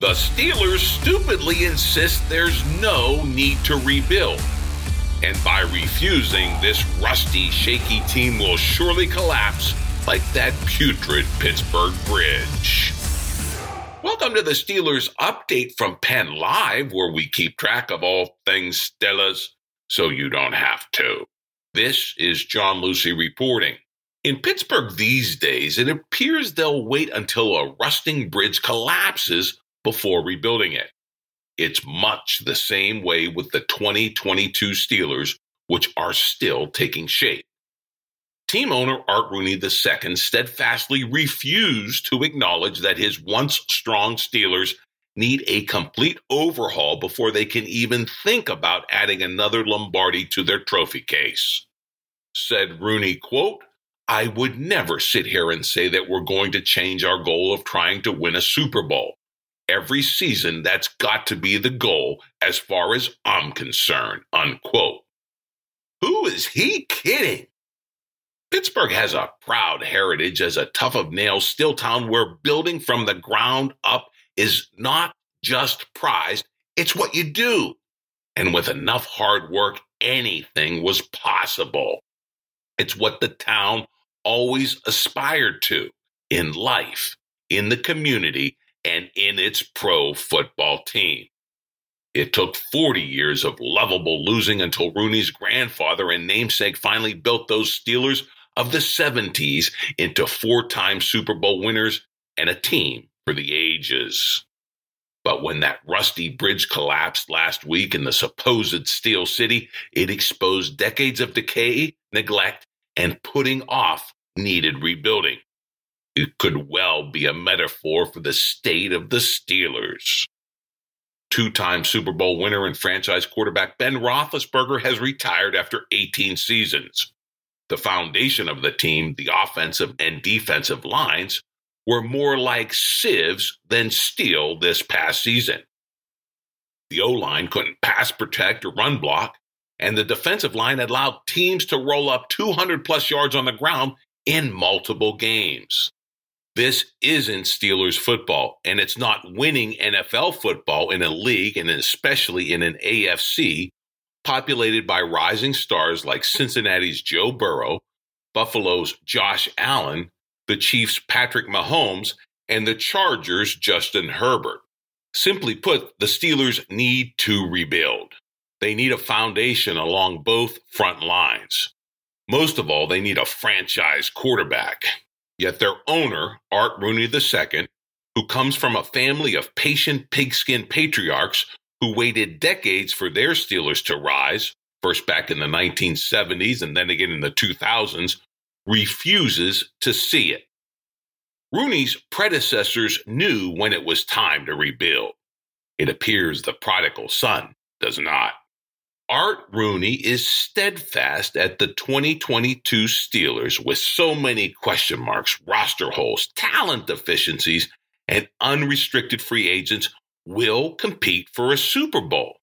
The Steelers stupidly insist there's no need to rebuild. And by refusing, this rusty, shaky team will surely collapse like that putrid Pittsburgh bridge. Welcome to the Steelers update from Penn Live, where we keep track of all things Steelers so you don't have to. This is John Lucy reporting. In Pittsburgh these days, it appears they'll wait until a rusting bridge collapses before rebuilding it. It's much the same way with the 2022 Steelers, which are still taking shape. Team owner Art Rooney II steadfastly refused to acknowledge that his once strong Steelers need a complete overhaul before they can even think about adding another Lombardi to their trophy case. Said Rooney, quote, "I would never sit here and say that we're going to change our goal of trying to win a Super Bowl. Every season, that's got to be the goal as far as I'm concerned," unquote. Who is he kidding? Pittsburgh has a proud heritage as a tough-of-nails steel town where building from the ground up is not just prized, it's what you do. And with enough hard work, anything was possible. It's what the town always aspired to in life, in the community, and in its pro football team. It took 40 years of lovable losing until Rooney's grandfather and namesake finally built those Steelers of the 70s into four-time Super Bowl winners and a team for the ages. But when that rusty bridge collapsed last week in the supposed Steel City, it exposed decades of decay, neglect, and putting off needed rebuilding. It could well be a metaphor for the state of the Steelers. Two-time Super Bowl winner and franchise quarterback Ben Roethlisberger has retired after 18 seasons. The foundation of the team, the offensive and defensive lines, were more like sieves than steel this past season. The O-line couldn't pass protect or run block, and the defensive line allowed teams to roll up 200-plus yards on the ground in multiple games. This isn't Steelers football, and it's not winning NFL football in a league, and especially in an AFC, populated by rising stars like Cincinnati's Joe Burrow, Buffalo's Josh Allen, the Chiefs' Patrick Mahomes, and the Chargers' Justin Herbert. Simply put, the Steelers need to rebuild. They need a foundation along both front lines. Most of all, they need a franchise quarterback. Yet their owner, Art Rooney II, who comes from a family of patient pigskin patriarchs who waited decades for their Steelers to rise, first back in the 1970s and then again in the 2000s, refuses to see it. Rooney's predecessors knew when it was time to rebuild. It appears the prodigal son does not. Art Rooney is steadfast at the 2022 Steelers with so many question marks, roster holes, talent deficiencies, and unrestricted free agents will compete for a Super Bowl.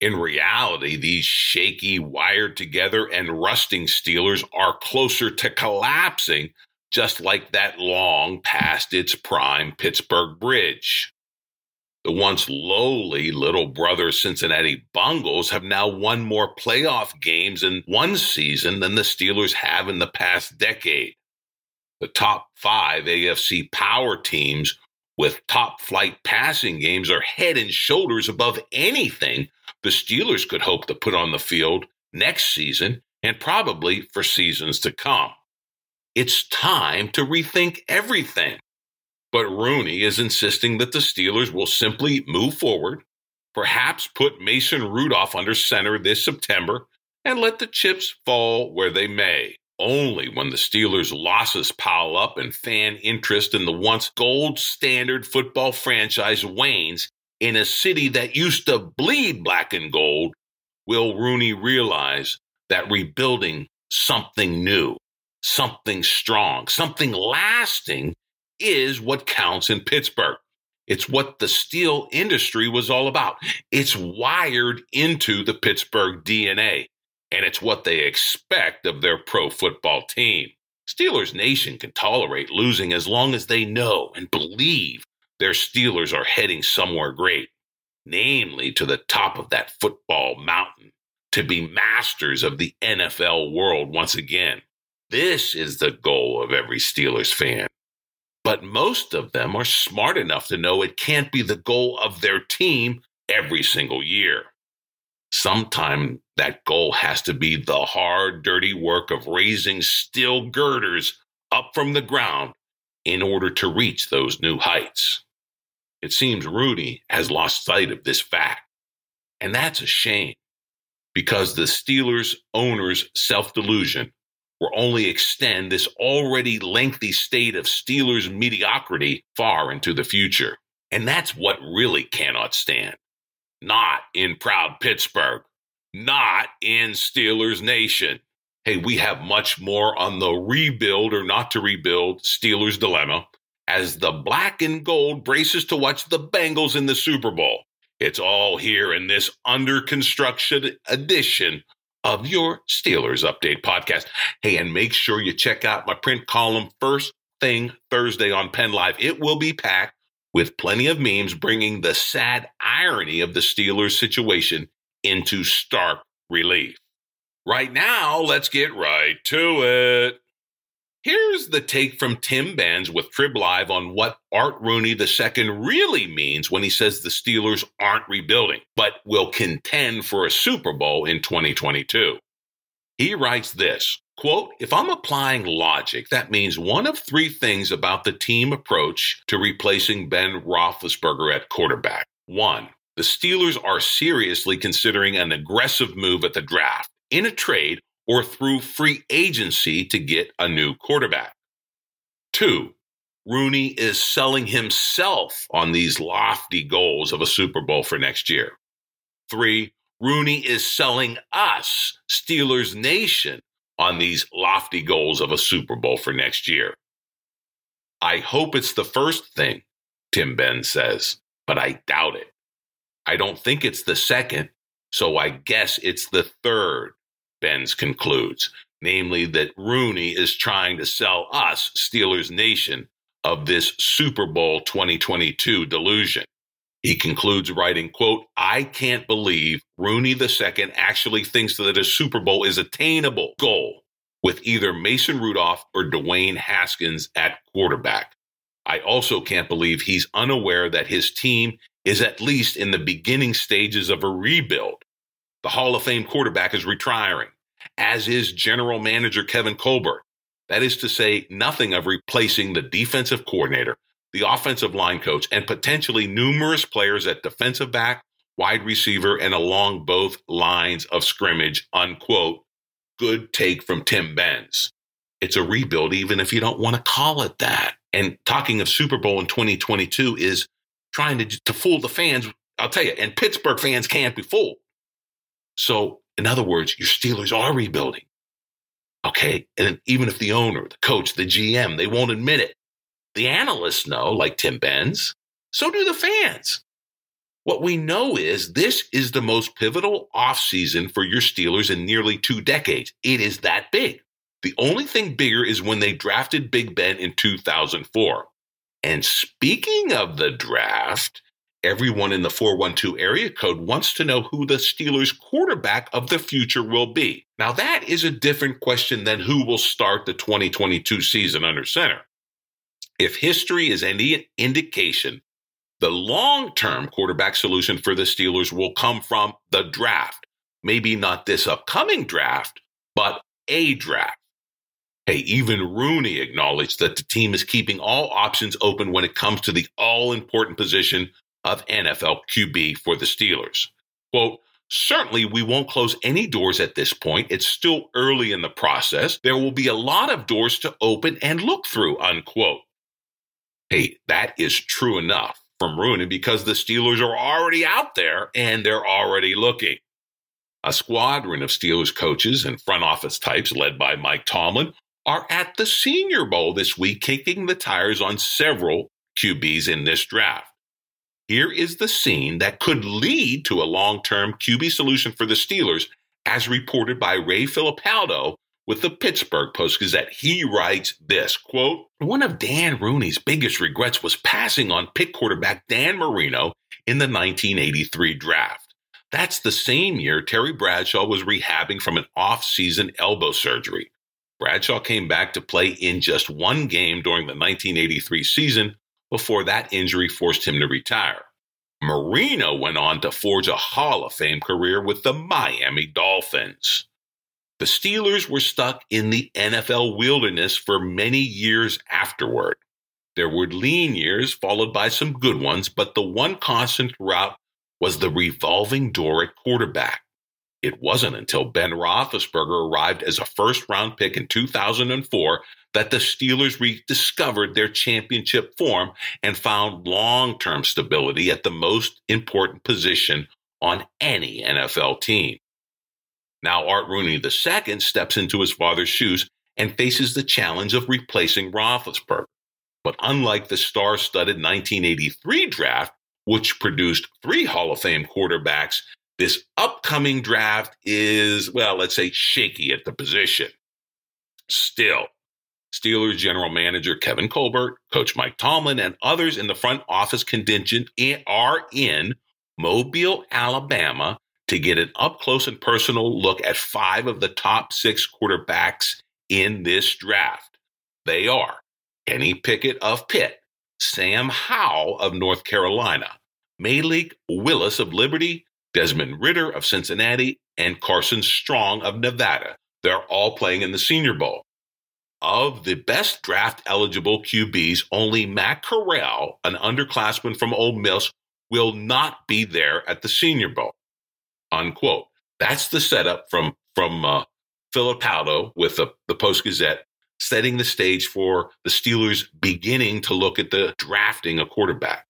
In reality, these shaky, wired-together, and rusting Steelers are closer to collapsing, just like that long past its prime Pittsburgh bridge. The once lowly little brother Cincinnati Bengals have now won more playoff games in one season than the Steelers have in the past decade. The top 5 AFC power teams with top flight passing games are head and shoulders above anything the Steelers could hope to put on the field next season and probably for seasons to come. It's time to rethink everything. But Rooney is insisting that the Steelers will simply move forward, perhaps put Mason Rudolph under center this September, and let the chips fall where they may. Only when the Steelers' losses pile up and fan interest in the once gold standard football franchise wanes in a city that used to bleed black and gold will Rooney realize that rebuilding something new, something strong, something lasting is what counts in Pittsburgh. It's what the steel industry was all about. It's wired into the Pittsburgh DNA, and it's what they expect of their pro football team. Steelers Nation can tolerate losing as long as they know and believe their Steelers are heading somewhere great, namely to the top of that football mountain, to be masters of the NFL world once again. This is the goal of every Steelers fan. But most of them are smart enough to know it can't be the goal of their team every single year. Sometime that goal has to be the hard, dirty work of raising steel girders up from the ground in order to reach those new heights. It seems Rooney has lost sight of this fact, and that's a shame because the Steelers' owners' self-delusion will only extend this already lengthy state of Steelers mediocrity far into the future. And that's what really cannot stand. Not in proud Pittsburgh. Not in Steelers Nation. Hey, we have much more on the rebuild or not to rebuild Steelers dilemma as the black and gold braces to watch the Bengals in the Super Bowl. It's all here in this under construction edition of your Steelers Update podcast. Hey, and make sure you check out my print column first thing Thursday on Penn Live. It will be packed with plenty of memes bringing the sad irony of the Steelers situation into stark relief. Right now, let's get right to it. Here's the take from Tim Benz with Trib Live on what Art Rooney II really means when he says the Steelers aren't rebuilding, but will contend for a Super Bowl in 2022. He writes this, quote, "If I'm applying logic, that means one of three things about the team approach to replacing Ben Roethlisberger at quarterback. One, the Steelers are seriously considering an aggressive move at the draft, in a trade, or through free agency to get a new quarterback. Two, Rooney is selling himself on these lofty goals of a Super Bowl for next year. Three, Rooney is selling us, Steelers Nation, on these lofty goals of a Super Bowl for next year. I hope it's the first thing," Tim Benz says, "but I doubt it. I don't think it's the second, so I guess it's the third," Benz concludes, namely that Rooney is trying to sell us, Steelers Nation, of this Super Bowl 2022 delusion. He concludes writing, quote, "I can't believe Rooney II actually thinks that a Super Bowl is attainable goal with either Mason Rudolph or Dwayne Haskins at quarterback. I also can't believe he's unaware that his team is at least in the beginning stages of a rebuild. The Hall of Fame quarterback is retiring, as is general manager Kevin Colbert. That is to say nothing of replacing the defensive coordinator, the offensive line coach, and potentially numerous players at defensive back, wide receiver, and along both lines of scrimmage," unquote. Good take from Tim Benz. It's a rebuild, even if you don't want to call it that. And talking of Super Bowl in 2022 is trying to fool the fans, I'll tell you, and Pittsburgh fans can't be fooled. So, in other words, your Steelers are rebuilding. Okay, and even if the owner, the coach, the GM, they won't admit it, the analysts know, like Tim Benz, so do the fans. What we know is this is the most pivotal offseason for your Steelers in nearly 2 decades. It is that big. The only thing bigger is when they drafted Big Ben in 2004. And speaking of the draft, everyone in the 412 area code wants to know who the Steelers quarterback of the future will be. Now, that is a different question than who will start the 2022 season under center. If history is any indication, the long-term quarterback solution for the Steelers will come from the draft. Maybe not this upcoming draft, but a draft. Hey, even Rooney acknowledged that the team is keeping all options open when it comes to the all-important position of NFL QB for the Steelers. Quote, certainly we won't close any doors at this point. It's still early in the process. There will be a lot of doors to open and look through, unquote. Hey, that is true enough from Rooney because the Steelers are already out there and they're already looking. A squadron of Steelers coaches and front office types led by Mike Tomlin are at the Senior Bowl this week, kicking the tires on several QBs in this draft. Here is the scene that could lead to a long-term QB solution for the Steelers, as reported by Ray Fittipaldo with the Pittsburgh Post-Gazette. He writes this, quote, one of Dan Rooney's biggest regrets was passing on pick quarterback Dan Marino in the 1983 draft. That's the same year Terry Bradshaw was rehabbing from an off-season elbow surgery. Bradshaw came back to play in just one game during the 1983 season, before that injury forced him to retire. Marino went on to forge a Hall of Fame career with the Miami Dolphins. The Steelers were stuck in the NFL wilderness for many years afterward. There were lean years followed by some good ones, but the one constant throughout was the revolving door at quarterback. It wasn't until Ben Roethlisberger arrived as a first-round pick in 2004 that the Steelers rediscovered their championship form and found long-term stability at the most important position on any NFL team. Now Art Rooney II steps into his father's shoes and faces the challenge of replacing Roethlisberger. But unlike the star-studded 1983 draft, which produced three Hall of Fame quarterbacks, this upcoming draft is, well, let's say shaky at the position. Still, Steelers general manager Kevin Colbert, coach Mike Tomlin, and others in the front office contingent are in Mobile, Alabama, to get an up-close and personal look at five of the top six quarterbacks in this draft. They are Kenny Pickett of Pitt, Sam Howell of North Carolina, Malik Willis of Liberty, Desmond Ritter of Cincinnati, and Carson Strong of Nevada. They're all playing in the Senior Bowl. Of the best draft-eligible QBs, only Matt Corral, an underclassman from Ole Miss, will not be there at the Senior Bowl, unquote. That's the setup from Fittipaldo with the Post-Gazette, setting the stage for the Steelers beginning to look at the drafting a quarterback.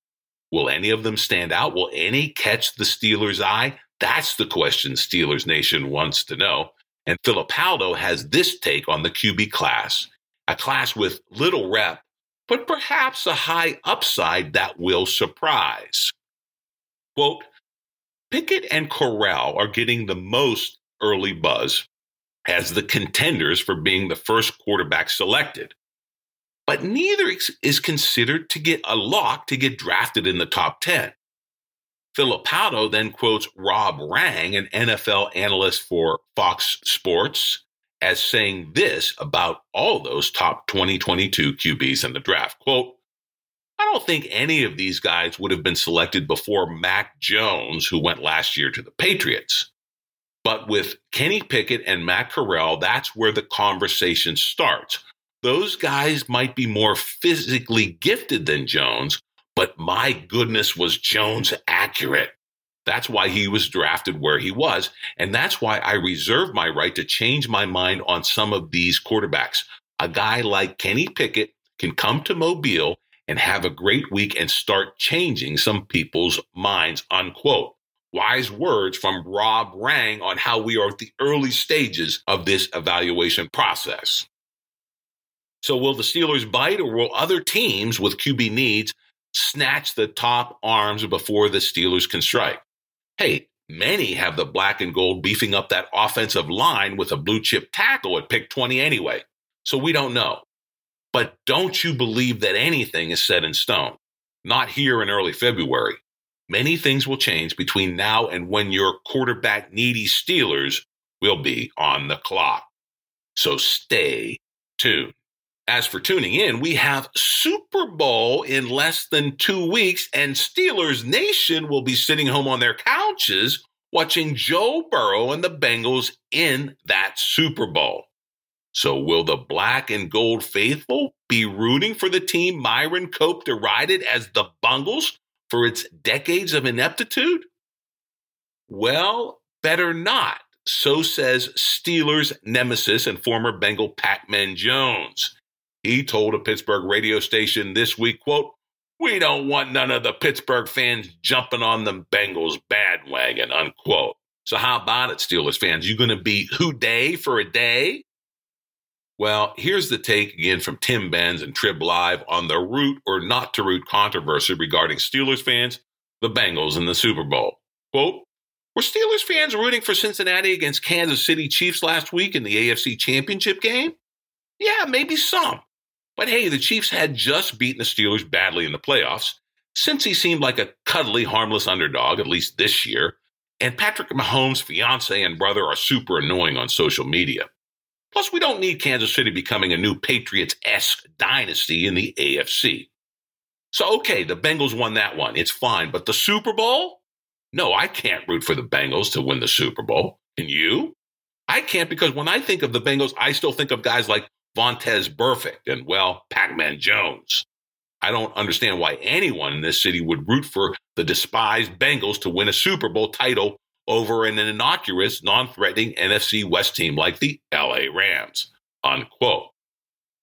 Will any of them stand out? Will any catch the Steelers' eye? That's the question Steelers Nation wants to know. And Fittipaldo has this take on the QB class, a class with little rep, but perhaps a high upside that will surprise. Quote, Pickett and Corral are getting the most early buzz as the contenders for being the first quarterback selected, but neither is considered to get a lock to get drafted in the top 10. Fittipaldo then quotes Rob Rang, an NFL analyst for Fox Sports, as saying this about all those top 2022 QBs in the draft. Quote, I don't think any of these guys would have been selected before Mac Jones, who went last year to the Patriots. But with Kenny Pickett and Matt Corral, that's where the conversation starts. Those guys might be more physically gifted than Jones, but my goodness, was Jones accurate. That's why he was drafted where he was, and that's why I reserve my right to change my mind on some of these quarterbacks. A guy like Kenny Pickett can come to Mobile and have a great week and start changing some people's minds, unquote. Wise words from Rob Rang on how we are at the early stages of this evaluation process. So will the Steelers bite, or will other teams with QB needs snatch the top arms before the Steelers can strike? Hey, many have the black and gold beefing up that offensive line with a blue chip tackle at pick 20 anyway, so we don't know. But don't you believe that anything is set in stone? Not here in early February. Many things will change between now and when your quarterback needy Steelers will be on the clock. So stay tuned. As for tuning in, we have Super Bowl in less than 2 weeks, and Steelers Nation will be sitting home on their couches watching Joe Burrow and the Bengals in that Super Bowl. So will the black and gold faithful be rooting for the team Myron Cope derided as the Bungles for its decades of ineptitude? Well, better not, so says Steelers nemesis and former Bengal Pac-Man Jones. He told a Pittsburgh radio station this week, quote, "We don't want none of the Pittsburgh fans jumping on the Bengals bandwagon," unquote. So how about it, Steelers fans? You going to be who day for a day? Well, here's the take again from Tim Benz and Trib Live on the root or not to root controversy regarding Steelers fans, the Bengals, and the Super Bowl. Quote, "Were Steelers fans rooting for Cincinnati against Kansas City Chiefs last week in the AFC Championship game? Yeah, maybe some. But hey, the Chiefs had just beaten the Steelers badly in the playoffs. Cincy seemed like a cuddly, harmless underdog, at least this year, and Patrick Mahomes' fiance and brother are super annoying on social media. Plus, we don't need Kansas City becoming a new Patriots-esque dynasty in the AFC. So, okay, the Bengals won that one. It's fine. But the Super Bowl? No, I can't root for the Bengals to win the Super Bowl. Can you? I can't, because when I think of the Bengals, I still think of guys like Vontez Burfict and, well, Pac-Man Jones. I don't understand why anyone in this city would root for the despised Bengals to win a Super Bowl title over an innocuous, non-threatening NFC West team like the LA Rams," unquote.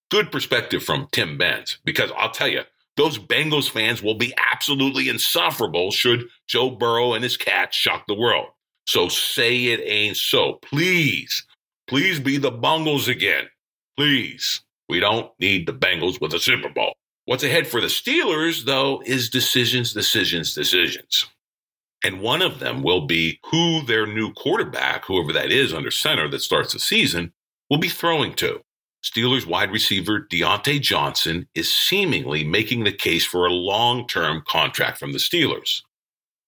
Good perspective from Tim Benz, because I'll tell you, those Bengals fans will be absolutely insufferable should Joe Burrow and his cats shock the world. So say it ain't so. Please, please be the Bungles again. Please, we don't need the Bengals with a Super Bowl. What's ahead for the Steelers, though, is decisions. And one of them will be who their new quarterback, whoever that is under center that starts the season, will be throwing to. Steelers wide receiver Diontae Johnson is seemingly making the case for a long-term contract from the Steelers.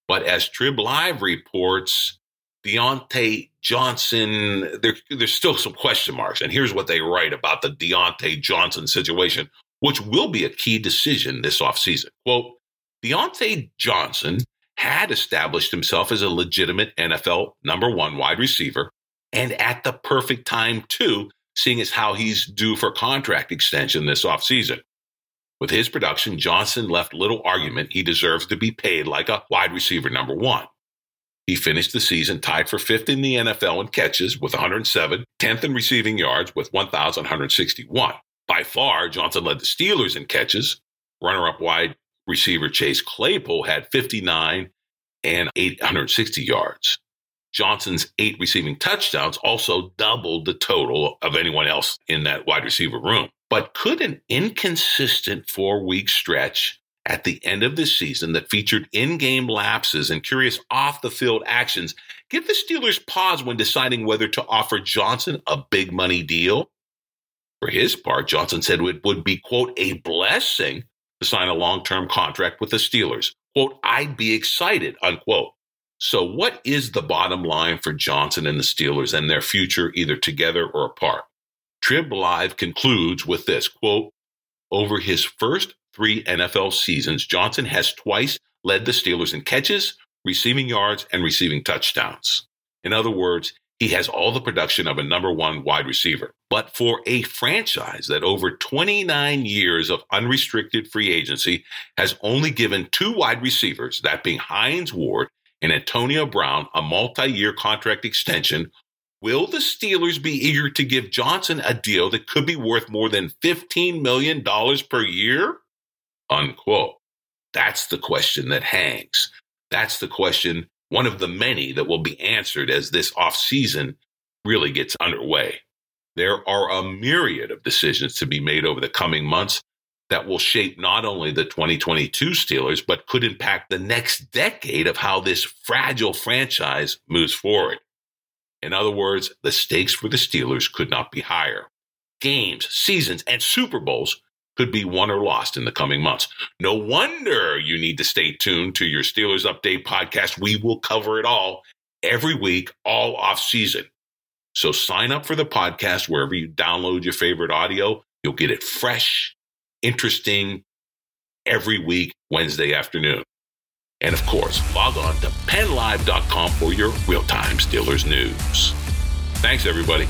But as Trib Live reports, Diontae Johnson, there's still some question marks. And here's what they write about the Diontae Johnson situation, which will be a key decision this offseason. Quote, "Diontae Johnson had established himself as a legitimate NFL number one wide receiver, and at the perfect time, too, seeing as how he's due for contract extension this offseason. With his production, Johnson left little argument he deserves to be paid like a wide receiver number one. He finished the season tied for fifth in the NFL in catches with 107, 10th in receiving yards with 1,161. By far, Johnson led the Steelers in catches. Runner-up wide receiver Chase Claypool had 59 and 860 yards. Johnson's 8 receiving touchdowns also doubled the total of anyone else in that wide receiver room. But could an inconsistent 4-week stretch at the end of the season that featured in-game lapses and curious off-the-field actions give the Steelers pause when deciding whether to offer Johnson a big-money deal? For his part, Johnson said it would be, quote, a blessing to sign a long-term contract with the Steelers. Quote, I'd be excited, unquote. So what is the bottom line for Johnson and the Steelers and their future, either together or apart? Trib Live concludes with this, quote, over his first 3 NFL seasons, Johnson has twice led the Steelers in catches, receiving yards, and receiving touchdowns. In other words, he has all the production of a number one wide receiver. But for a franchise that over 29 years of unrestricted free agency has only given 2 wide receivers, that being Hines Ward and Antonio Brown, a multi-year contract extension, will the Steelers be eager to give Johnson a deal that could be worth more than $15 million per year? Unquote. That's the question that hangs. That's the question, one of the many that will be answered as this offseason really gets underway. There are a myriad of decisions to be made over the coming months that will shape not only the 2022 Steelers, but could impact the next decade of how this fragile franchise moves forward. In other words, the stakes for the Steelers could not be higher. Games, seasons, and Super Bowls could be won or lost in the coming months. No wonder you need to stay tuned to your Steelers Update podcast. We will cover it all every week, all off season. So sign up for the podcast wherever you download your favorite audio You'll get it fresh, interesting, every week, Wednesday afternoon. And of course, log on to PennLive.com for your real-time Steelers news. Thanks, everybody.